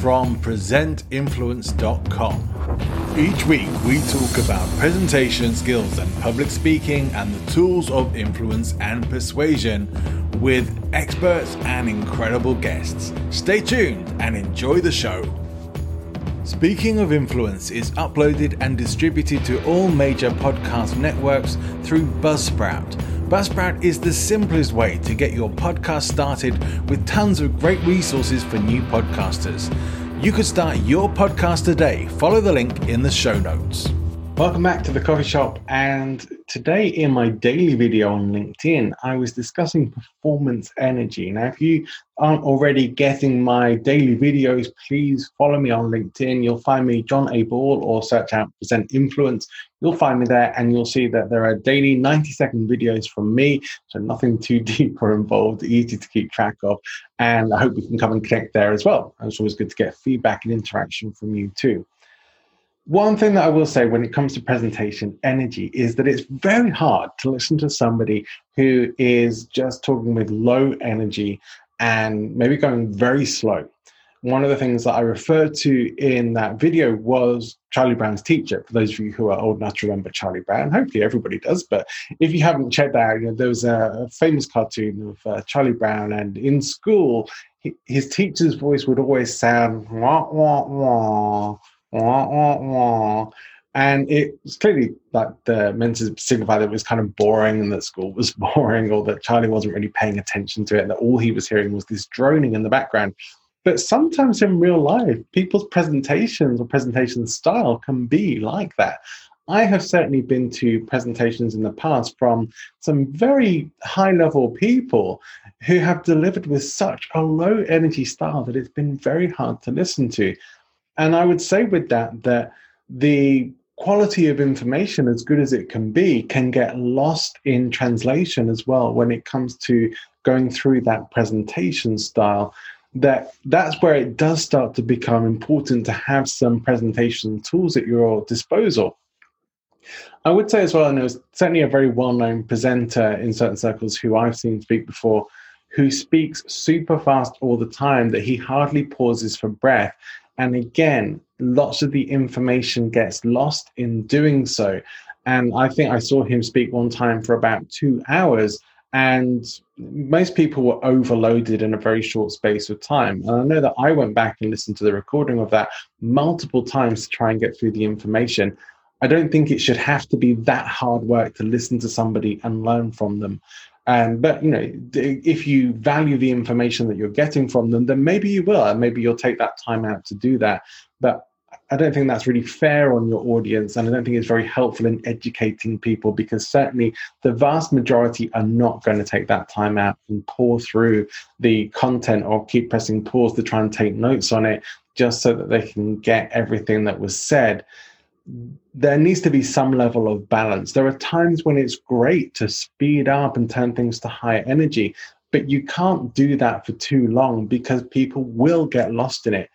from presentinfluence.com. Each week we talk about presentation skills and public speaking and the tools of influence and persuasion with experts and incredible guests. Stay tuned and enjoy the show. Speaking of Influence is uploaded and distributed to all major podcast networks through Buzzsprout. Buzzsprout is the simplest way to get your podcast started with tons of great resources for new podcasters. You could start your podcast today. Follow the link in the show notes. Welcome back to The Coffee Shop, and today in my daily video on LinkedIn, I was discussing performance energy. Now, if you aren't already getting my daily videos, please follow me on LinkedIn. You'll find me John A. Ball, or search out Present Influence. You'll find me there, and you'll see that there are daily 90-second videos from me, so nothing too deep or involved, easy to keep track of, and I hope we can come and connect there as well. It's always good to get feedback and interaction from you too. One thing that I will say when it comes to presentation energy is that it's very hard to listen to somebody who is just talking with low energy and maybe going very slow. One of the things that I referred to in that video was Charlie Brown's teacher. For those of you who are old enough to remember Charlie Brown, hopefully everybody does, but if you haven't checked that out, there was a famous cartoon of Charlie Brown, and in school, his teacher's voice would always sound wah, wah, wah. Wah, wah, wah. And it was clearly like meant to signify that it was kind of boring and that school was boring, or that Charlie wasn't really paying attention to it and that all he was hearing was this droning in the background. But sometimes in real life, people's presentations or presentation style can be like that. I have certainly been to presentations in the past from some very high-level people who have delivered with such a low-energy style that it's been very hard to listen to. And I would say with that the quality of information, as good as it can be, can get lost in translation as well when it comes to going through that presentation style. That's where it does start to become important to have some presentation tools at your disposal. I would say as well, and there was certainly a very well-known presenter in certain circles who I've seen speak before, who speaks super fast all the time, that he hardly pauses for breath. And again, lots of the information gets lost in doing so. And I think I saw him speak one time for about 2 hours, and most people were overloaded in a very short space of time. And I know that I went back and listened to the recording of that multiple times to try and get through the information. I don't think it should have to be that hard work to listen to somebody and learn from them. But, you know, if you value the information that you're getting from them, then maybe you will, and maybe you'll take that time out to do that. But I don't think that's really fair on your audience, and I don't think it's very helpful in educating people, because certainly the vast majority are not going to take that time out and pore through the content or keep pressing pause to try and take notes on it just so that they can get everything that was said. There needs to be some level of balance. There are times when it's great to speed up and turn things to higher energy, but you can't do that for too long because people will get lost in it.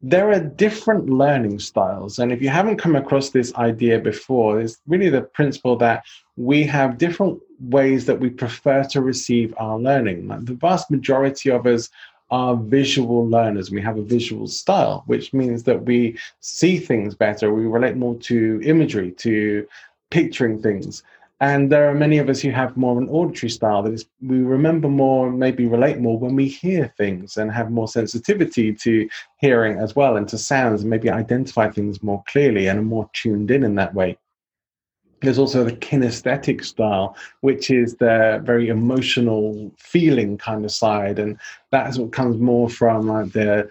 There are different learning styles. And if you haven't come across this idea before, it's really the principle that we have different ways that we prefer to receive our learning. Like the vast majority of us are visual learners. We have a visual style, which means that we see things better. We relate more to imagery, to picturing things. And there are many of us who have more an auditory style, that is, we remember more and maybe relate more when we hear things and have more sensitivity to hearing as well and to sounds, and maybe identify things more clearly and are more tuned in that way. There's also the kinesthetic style, which is the very emotional feeling kind of side. And that's what comes more from the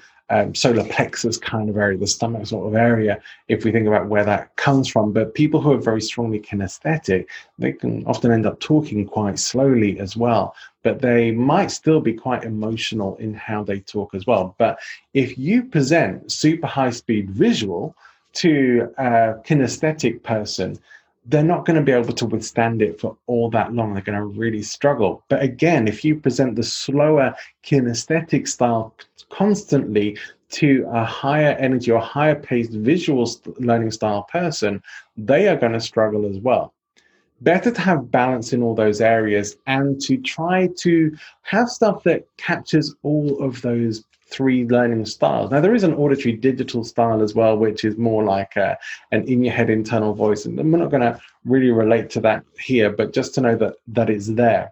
solar plexus kind of area, the stomach sort of area, if we think about where that comes from. But people who are very strongly kinesthetic, they can often end up talking quite slowly as well. But they might still be quite emotional in how they talk as well. But if you present super high-speed visual to a kinesthetic person, they're not going to be able to withstand it for all that long. They're going to really struggle. But again, if you present the slower kinesthetic style constantly to a higher energy or higher paced visual learning style person, they are going to struggle as well. Better to have balance in all those areas and to try to have stuff that captures all of those three learning styles. Now, there is an auditory digital style as well, which is more like an in-your-head internal voice. And we're not going to really relate to that here, but just to know that it's there.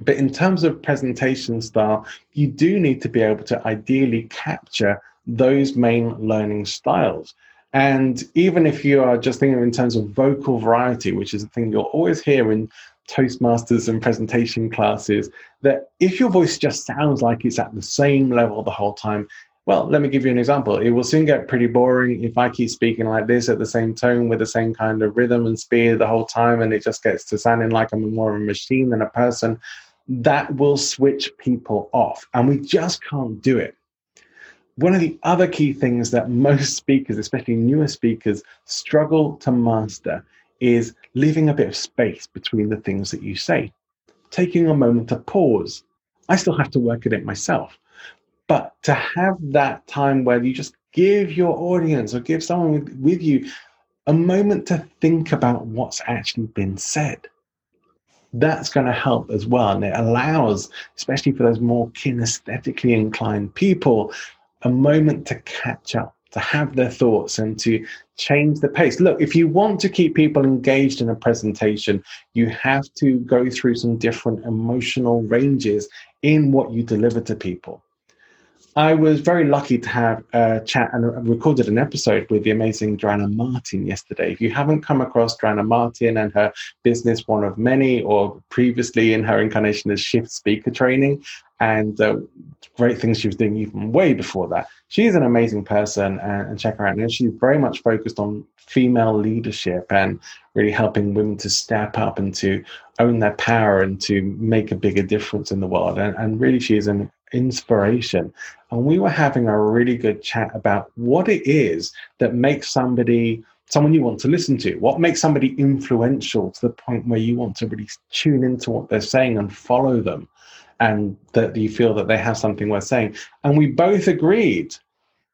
But in terms of presentation style, you do need to be able to ideally capture those main learning styles. And even if you are just thinking in terms of vocal variety, which is the thing you'll always hear in Toastmasters and presentation classes, that if your voice just sounds like it's at the same level the whole time, well, let me give you an example. It will soon get pretty boring if I keep speaking like this at the same tone with the same kind of rhythm and speed the whole time, and it just gets to sounding like I'm more of a machine than a person. That will switch people off, and we just can't do it. One of the other key things that most speakers, especially newer speakers, struggle to master is leaving a bit of space between the things that you say, taking a moment to pause. I still have to work at it myself, but to have that time where you just give your audience or give someone with you a moment to think about what's actually been said, that's going to help as well. And it allows, especially for those more kinesthetically inclined people, a moment to catch up, to have their thoughts and to change the pace. Look, if you want to keep people engaged in a presentation, you have to go through some different emotional ranges in what you deliver to people. I was very lucky to have a chat and recorded an episode with the amazing Joanna Martin yesterday. If you haven't come across Joanna Martin and her business, One of Many, or previously in her incarnation as Shift Speaker Training, and great things she was doing even way before that. She's an amazing person, and check her out. And she's very much focused on female leadership and really helping women to step up and to own their power and to make a bigger difference in the world. And really, she is an inspiration. And we were having a really good chat about what it is that makes someone you want to listen to, what makes somebody influential to the point where you want to really tune into what they're saying and follow them, and that you feel that they have something worth saying. And we both agreed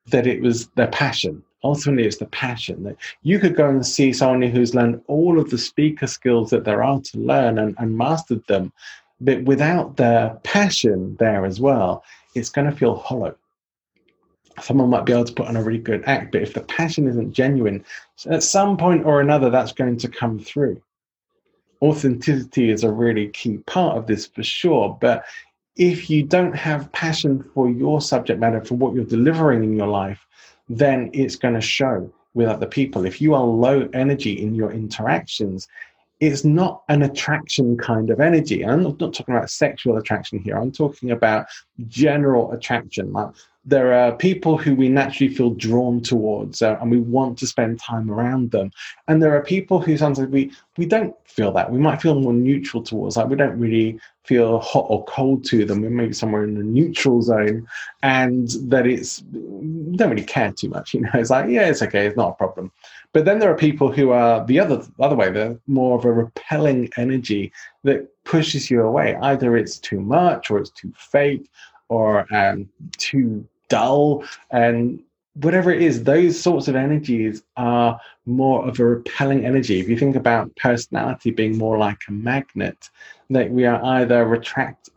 that it was their passion. Ultimately, it's the passion. That you could go and see someone who's learned all of the speaker skills that there are to learn and mastered them, but without their passion there as well, it's going to feel hollow. Someone might be able to put on a really good act, but if the passion isn't genuine, at some point or another, that's going to come through. Authenticity is a really key part of this for sure, but if you don't have passion for your subject matter, for what you're delivering in your life, then it's going to show with other people. If you are low energy in your interactions, it's not an attraction kind of energy. And I'm not talking about sexual attraction here. I'm talking about general attraction. Like, there are people who we naturally feel drawn towards and we want to spend time around them. And there are people who sometimes we don't feel that. We might feel more neutral towards, like we don't really feel hot or cold to them. We're maybe somewhere in the neutral zone, and that it's, we don't really care too much. You know, it's like, yeah, it's okay. It's not a problem. But then there are people who are the other way. They're more of a repelling energy that pushes you away. Either it's too much, or it's too fake, or too dull, and whatever it is, those sorts of energies are more of a repelling energy. If you think about personality being more like a magnet, that we are either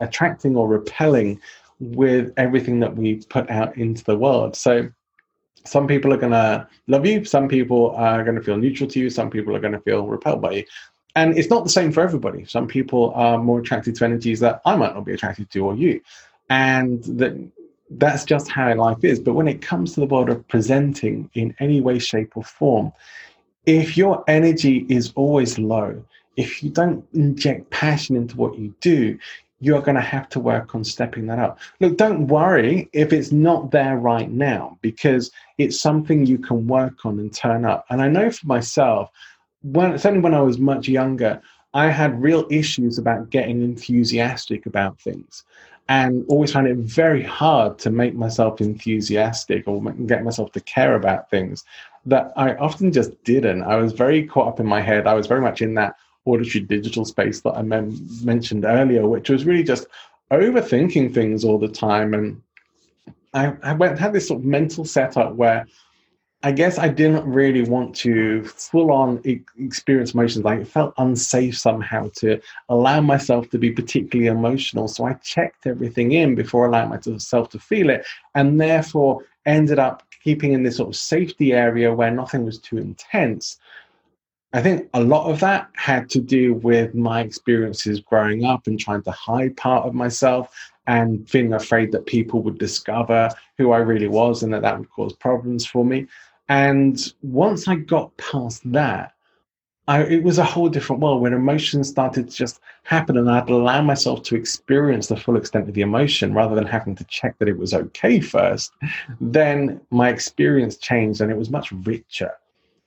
attracting or repelling with everything that we put out into the world. So some people are going to love you. Some people are going to feel neutral to you. Some people are going to feel repelled by you. And it's not the same for everybody. Some people are more attracted to energies that I might not be attracted to, or you. And that's just how life is. But when it comes to the world of presenting in any way, shape, or form, if your energy is always low, if you don't inject passion into what you do, you're going to have to work on stepping that up. Look, don't worry if it's not there right now, because it's something you can work on and turn up. And I know for myself, certainly when I was much younger, I had real issues about getting enthusiastic about things, and always found it very hard to make myself enthusiastic or get myself to care about things that I often just didn't. I was very caught up in my head. I was very much in that auditory digital space that I mentioned earlier, which was really just overthinking things all the time. And I had this sort of mental setup where I guess I didn't really want to full-on experience emotions. Like, it felt unsafe somehow to allow myself to be particularly emotional. So I checked everything in before allowing myself to feel it, and therefore ended up keeping in this sort of safety area where nothing was too intense. I think a lot of that had to do with my experiences growing up and trying to hide part of myself, and feeling afraid that people would discover who I really was and that would cause problems for me. And once I got past that, it was a whole different world when emotions started to just happen, and I'd allow myself to experience the full extent of the emotion rather than having to check that it was okay first. Then my experience changed, and it was much richer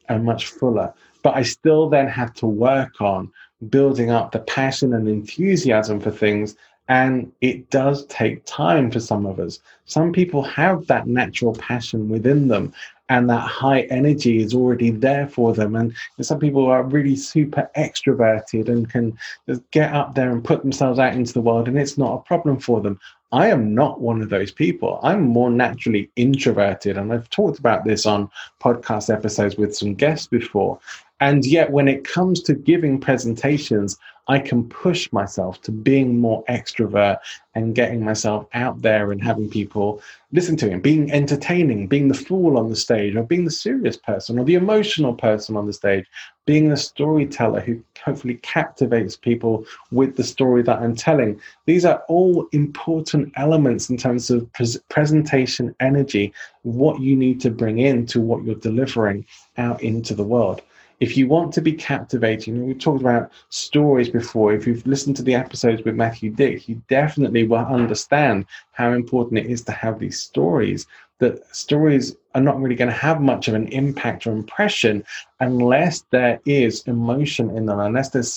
and much fuller. But I still then had to work on building up the passion and enthusiasm for things. And it does take time for some of us. Some people have that natural passion within them, and that high energy is already there for them. And some people are really super extroverted and can just get up there and put themselves out into the world, and it's not a problem for them. I am not one of those people. I'm more naturally introverted. And I've talked about this on podcast episodes with some guests before. And yet when it comes to giving presentations, I can push myself to being more extrovert and getting myself out there and having people listen to me, and being entertaining, being the fool on the stage, or being the serious person or the emotional person on the stage, being the storyteller who hopefully captivates people with the story that I'm telling. These are all important elements in terms of presentation energy, what you need to bring into what you're delivering out into the world. If you want to be captivating, we talked about stories before. If you've listened to the episodes with Matthew Dick, you definitely will understand how important it is to have these stories. That stories are not really going to have much of an impact or impression unless there is emotion in them, unless there's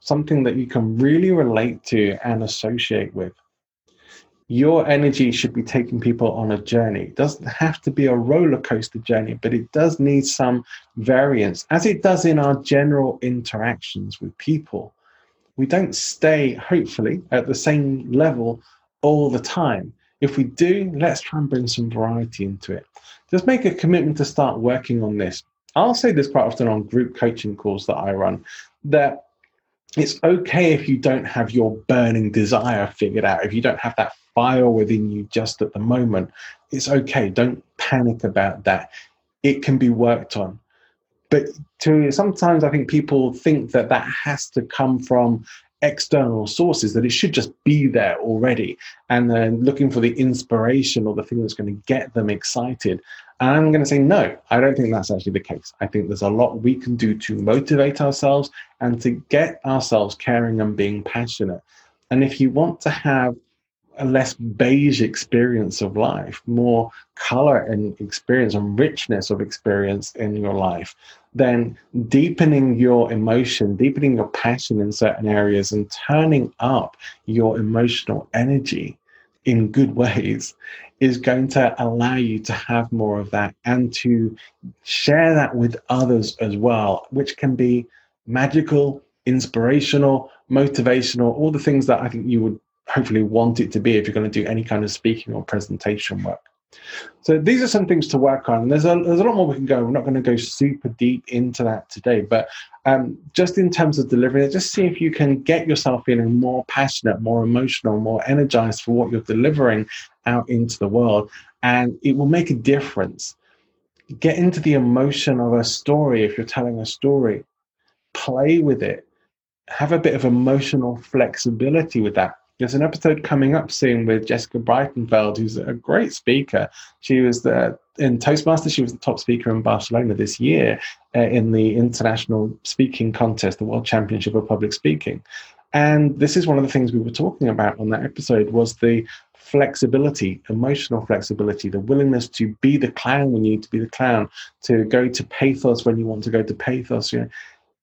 something that you can really relate to and associate with. Your energy should be taking people on a journey. It doesn't have to be a roller coaster journey, but it does need some variance, as it does in our general interactions with people. We don't stay, hopefully, at the same level all the time. If we do, let's try and bring some variety into it. Just make a commitment to start working on this. I'll say this quite often on group coaching calls that I run, that it's okay if you don't have your burning desire figured out, if you don't have that fire within you just at the moment. It's okay. Don't panic about that. It can be worked on. But sometimes I think people think that has to come from external sources, that it should just be there already, and then looking for the inspiration or the thing that's going to get them excited. And I'm going to say, no, I don't think that's actually the case. I think there's a lot we can do to motivate ourselves and to get ourselves caring and being passionate. And if you want to have a less beige experience of life, more color and experience and richness of experience in your life, then deepening your emotion, deepening your passion in certain areas, and turning up your emotional energy in good ways is going to allow you to have more of that and to share that with others as well, which can be magical, inspirational, motivational, all the things that I think you would hopefully want it to be if you're going to do any kind of speaking or presentation work. So these are some things to work on. And there's a lot more we can go. We're not going to go super deep into that today, but just in terms of delivering it, just see if you can get yourself feeling more passionate, more emotional, more energized for what you're delivering out into the world. And it will make a difference. Get into the emotion of a story if you're telling a story. Play with it. have a bit of emotional flexibility with that. There's an episode coming up soon with Jessica Breitenfeld, who's a great speaker. She was in Toastmasters, she was the top speaker in Barcelona this year in the international speaking contest, the World Championship of Public Speaking. And this is one of the things we were talking about on that episode, was the flexibility, emotional flexibility, the willingness to be the clown when you need to be the clown, to go to pathos when you want to go to pathos, you know.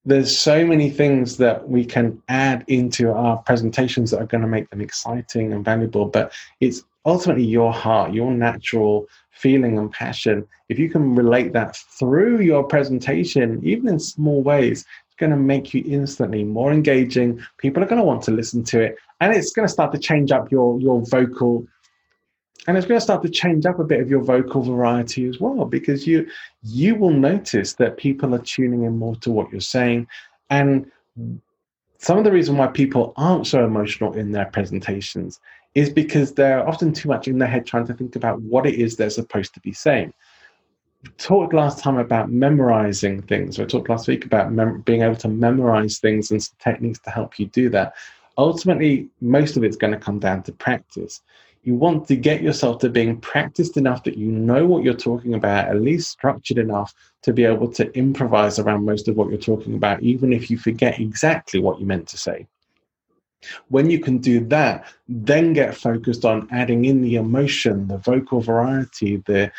There's so many things that we can add into our presentations that are going to make them exciting and valuable, but it's ultimately your heart, your natural feeling and passion. If you can relate that through your presentation, even in small ways, it's going to make you instantly more engaging. People are going to want to listen to it, and it's going to start to change up your vocal, and it's going to start to change up a bit of your vocal variety as well, because you will notice that people are tuning in more to what you're saying. And some of the reason why people aren't so emotional in their presentations is because they're often too much in their head trying to think about what it is they're supposed to be saying. We talked last time about memorizing things. I talked last week about being able to memorize things and some techniques to help you do that. Ultimately, most of it's going to come down to practice. You want to get yourself to being practiced enough that you know what you're talking about, at least structured enough to be able to improvise around most of what you're talking about, even if you forget exactly what you meant to say. When you can do that, then get focused on adding in the emotion, the vocal variety, the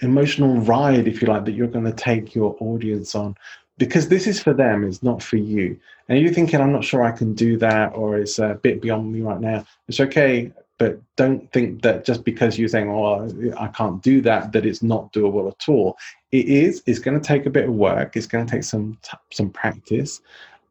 emotional ride, if you like, that you're going to take your audience on. Because this is for them, it's not for you. And you're thinking, I'm not sure I can do that, or it's a bit beyond me right now. It's okay. But don't think that just because you're saying, oh, I can't do that, that it's not doable at all. It is. It's going to take a bit of work. It's going to take some practice.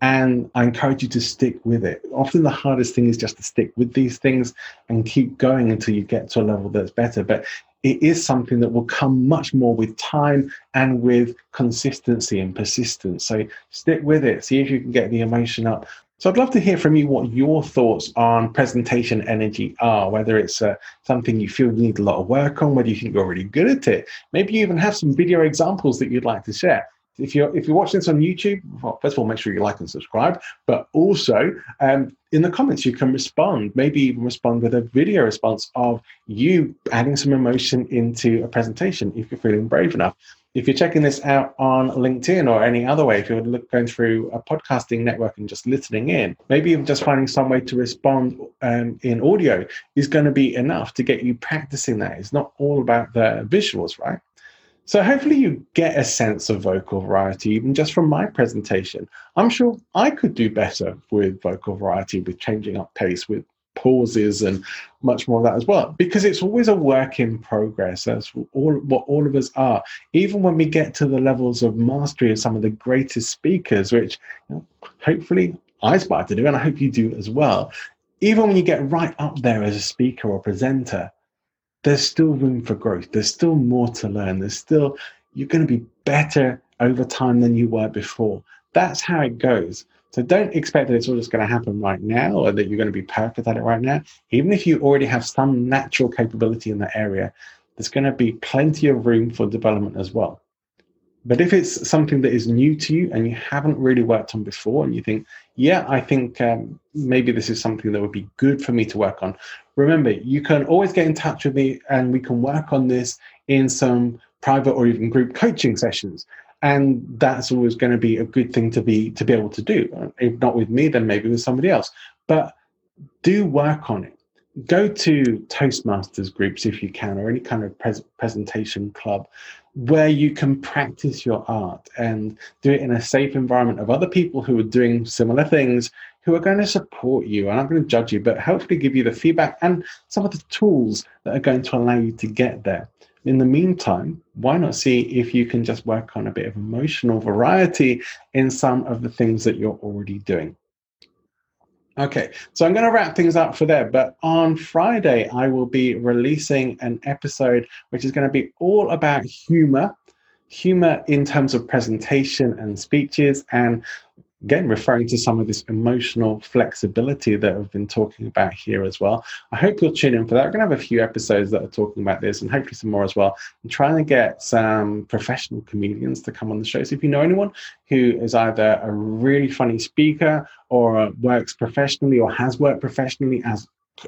And I encourage you to stick with it. Often the hardest thing is just to stick with these things and keep going until you get to a level that's better. But it is something that will come much more with time and with consistency and persistence. So stick with it. See if you can get the emotion up. So I'd love to hear from you what your thoughts on presentation energy are, whether it's something you feel you need a lot of work on, whether you think you're really good at it. Maybe you even have some video examples that you'd like to share. If you're watching this on YouTube, well, first of all, make sure you like and subscribe, but also in the comments you can respond, maybe even respond with a video response of you adding some emotion into a presentation if you're feeling brave enough. If you're checking this out on LinkedIn or any other way, if you're going through a podcasting network and just listening in, maybe even just finding some way to respond in audio is going to be enough to get you practicing that. It's not all about the visuals, right? So hopefully you get a sense of vocal variety, even just from my presentation. I'm sure I could do better with vocal variety, with changing up pace, with pauses and much more of that as well, because it's always a work in progress. That's what all of us are. Even when we get to the levels of mastery of some of the greatest speakers, which, you know, hopefully I aspire to do, and I hope you do as well, even when you get right up there as a speaker or presenter, there's still room for growth. There's still more to learn. You're going to be better over time than you were before. That's how it goes. So don't expect that it's all just going to happen right now, or that you're going to be perfect at it right now. Even if you already have some natural capability in that area, there's going to be plenty of room for development as well. But if it's something that is new to you and you haven't really worked on before, and you think, yeah, I think maybe this is something that would be good for me to work on, remember, you can always get in touch with me and we can work on this in some private or even group coaching sessions. And that's always going to be a good thing to be able to do. If not with me, then maybe with somebody else. But do work on it. Go to Toastmasters groups if you can, or any kind of presentation club where you can practice your art and do it in a safe environment of other people who are doing similar things, who are going to support you. I'm not going to judge you, but hopefully give you the feedback and some of the tools that are going to allow you to get there. In the meantime, why not see if you can just work on a bit of emotional variety in some of the things that you're already doing. Okay, so I'm going to wrap things up for there, but on Friday, I will be releasing an episode which is going to be all about humor in terms of presentation and speeches, and again, referring to some of this emotional flexibility that I've been talking about here as well. I hope you'll tune in for that. We're going to have a few episodes that are talking about this, and hopefully some more as well. I'm trying to get some professional comedians to come on the show. So if you know anyone who is either a really funny speaker or works professionally or has worked professionally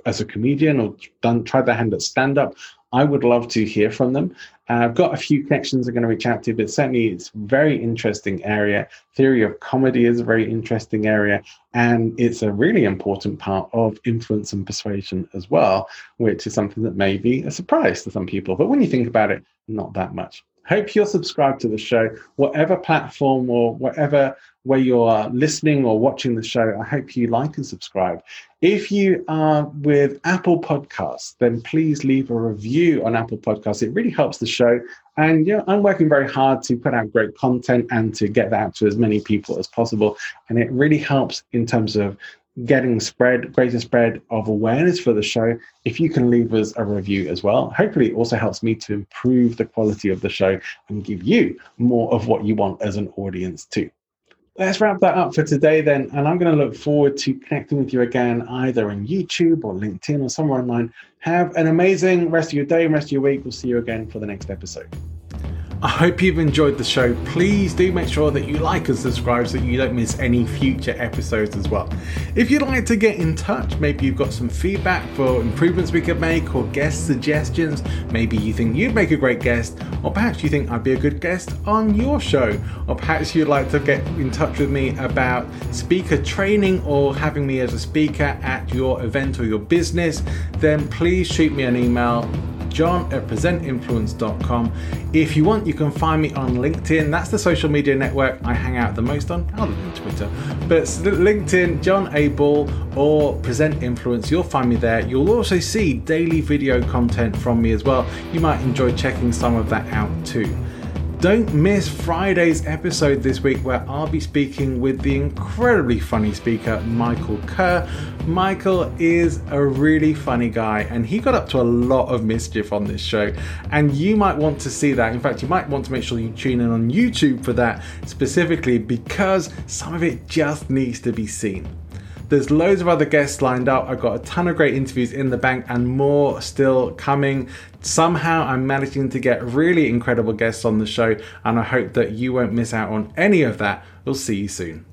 as a comedian or tried their hand at stand-up, I would love to hear from them. I've got a few connections I'm going to reach out to, but certainly it's a very interesting area. Theory of comedy is a very interesting area, and it's a really important part of influence and persuasion as well, which is something that may be a surprise to some people. But when you think about it, not that much. Hope you're subscribed to the show, whatever platform or whatever way you are listening or watching the show. I hope you like and subscribe. If you are with Apple Podcasts, then please leave a review on Apple Podcasts. It really helps the show. And you know, I'm working very hard to put out great content and to get that out to as many people as possible. And it really helps in terms of getting greater spread of awareness for the show if you can leave us a review as well. Hopefully it also helps me to improve the quality of the show and give you more of what you want as an audience too. Let's wrap that up for today then, and I'm going to look forward to connecting with you again either on YouTube or LinkedIn or somewhere online. Have an amazing rest of your day and rest of your week. We'll see you again for the next episode. I hope you've enjoyed the show. Please do make sure that you like and subscribe so you don't miss any future episodes as well. If you'd like to get in touch, maybe you've got some feedback for improvements we could make or guest suggestions. Maybe you think you'd make a great guest, or perhaps you think I'd be a good guest on your show, or perhaps you'd like to get in touch with me about speaker training or having me as a speaker at your event or your business, then please shoot me an email. john@presentinfluence.com. If you want, you can find me on LinkedIn. That's the social media network I hang out the most on, other than Twitter. But LinkedIn, John A. Ball or Present Influence, you'll find me there. You'll also see daily video content from me as well. You might enjoy checking some of that out too. Don't miss Friday's episode this week, where I'll be speaking with the incredibly funny speaker, Michael Kerr. Michael is a really funny guy, and he got up to a lot of mischief on this show, and you might want to see that. In fact, you might want to make sure you tune in on YouTube for that specifically, because some of it just needs to be seen. There's loads of other guests lined up. I've got a ton of great interviews in the bank and more still coming. Somehow I'm managing to get really incredible guests on the show, and I hope that you won't miss out on any of that. We'll see you soon.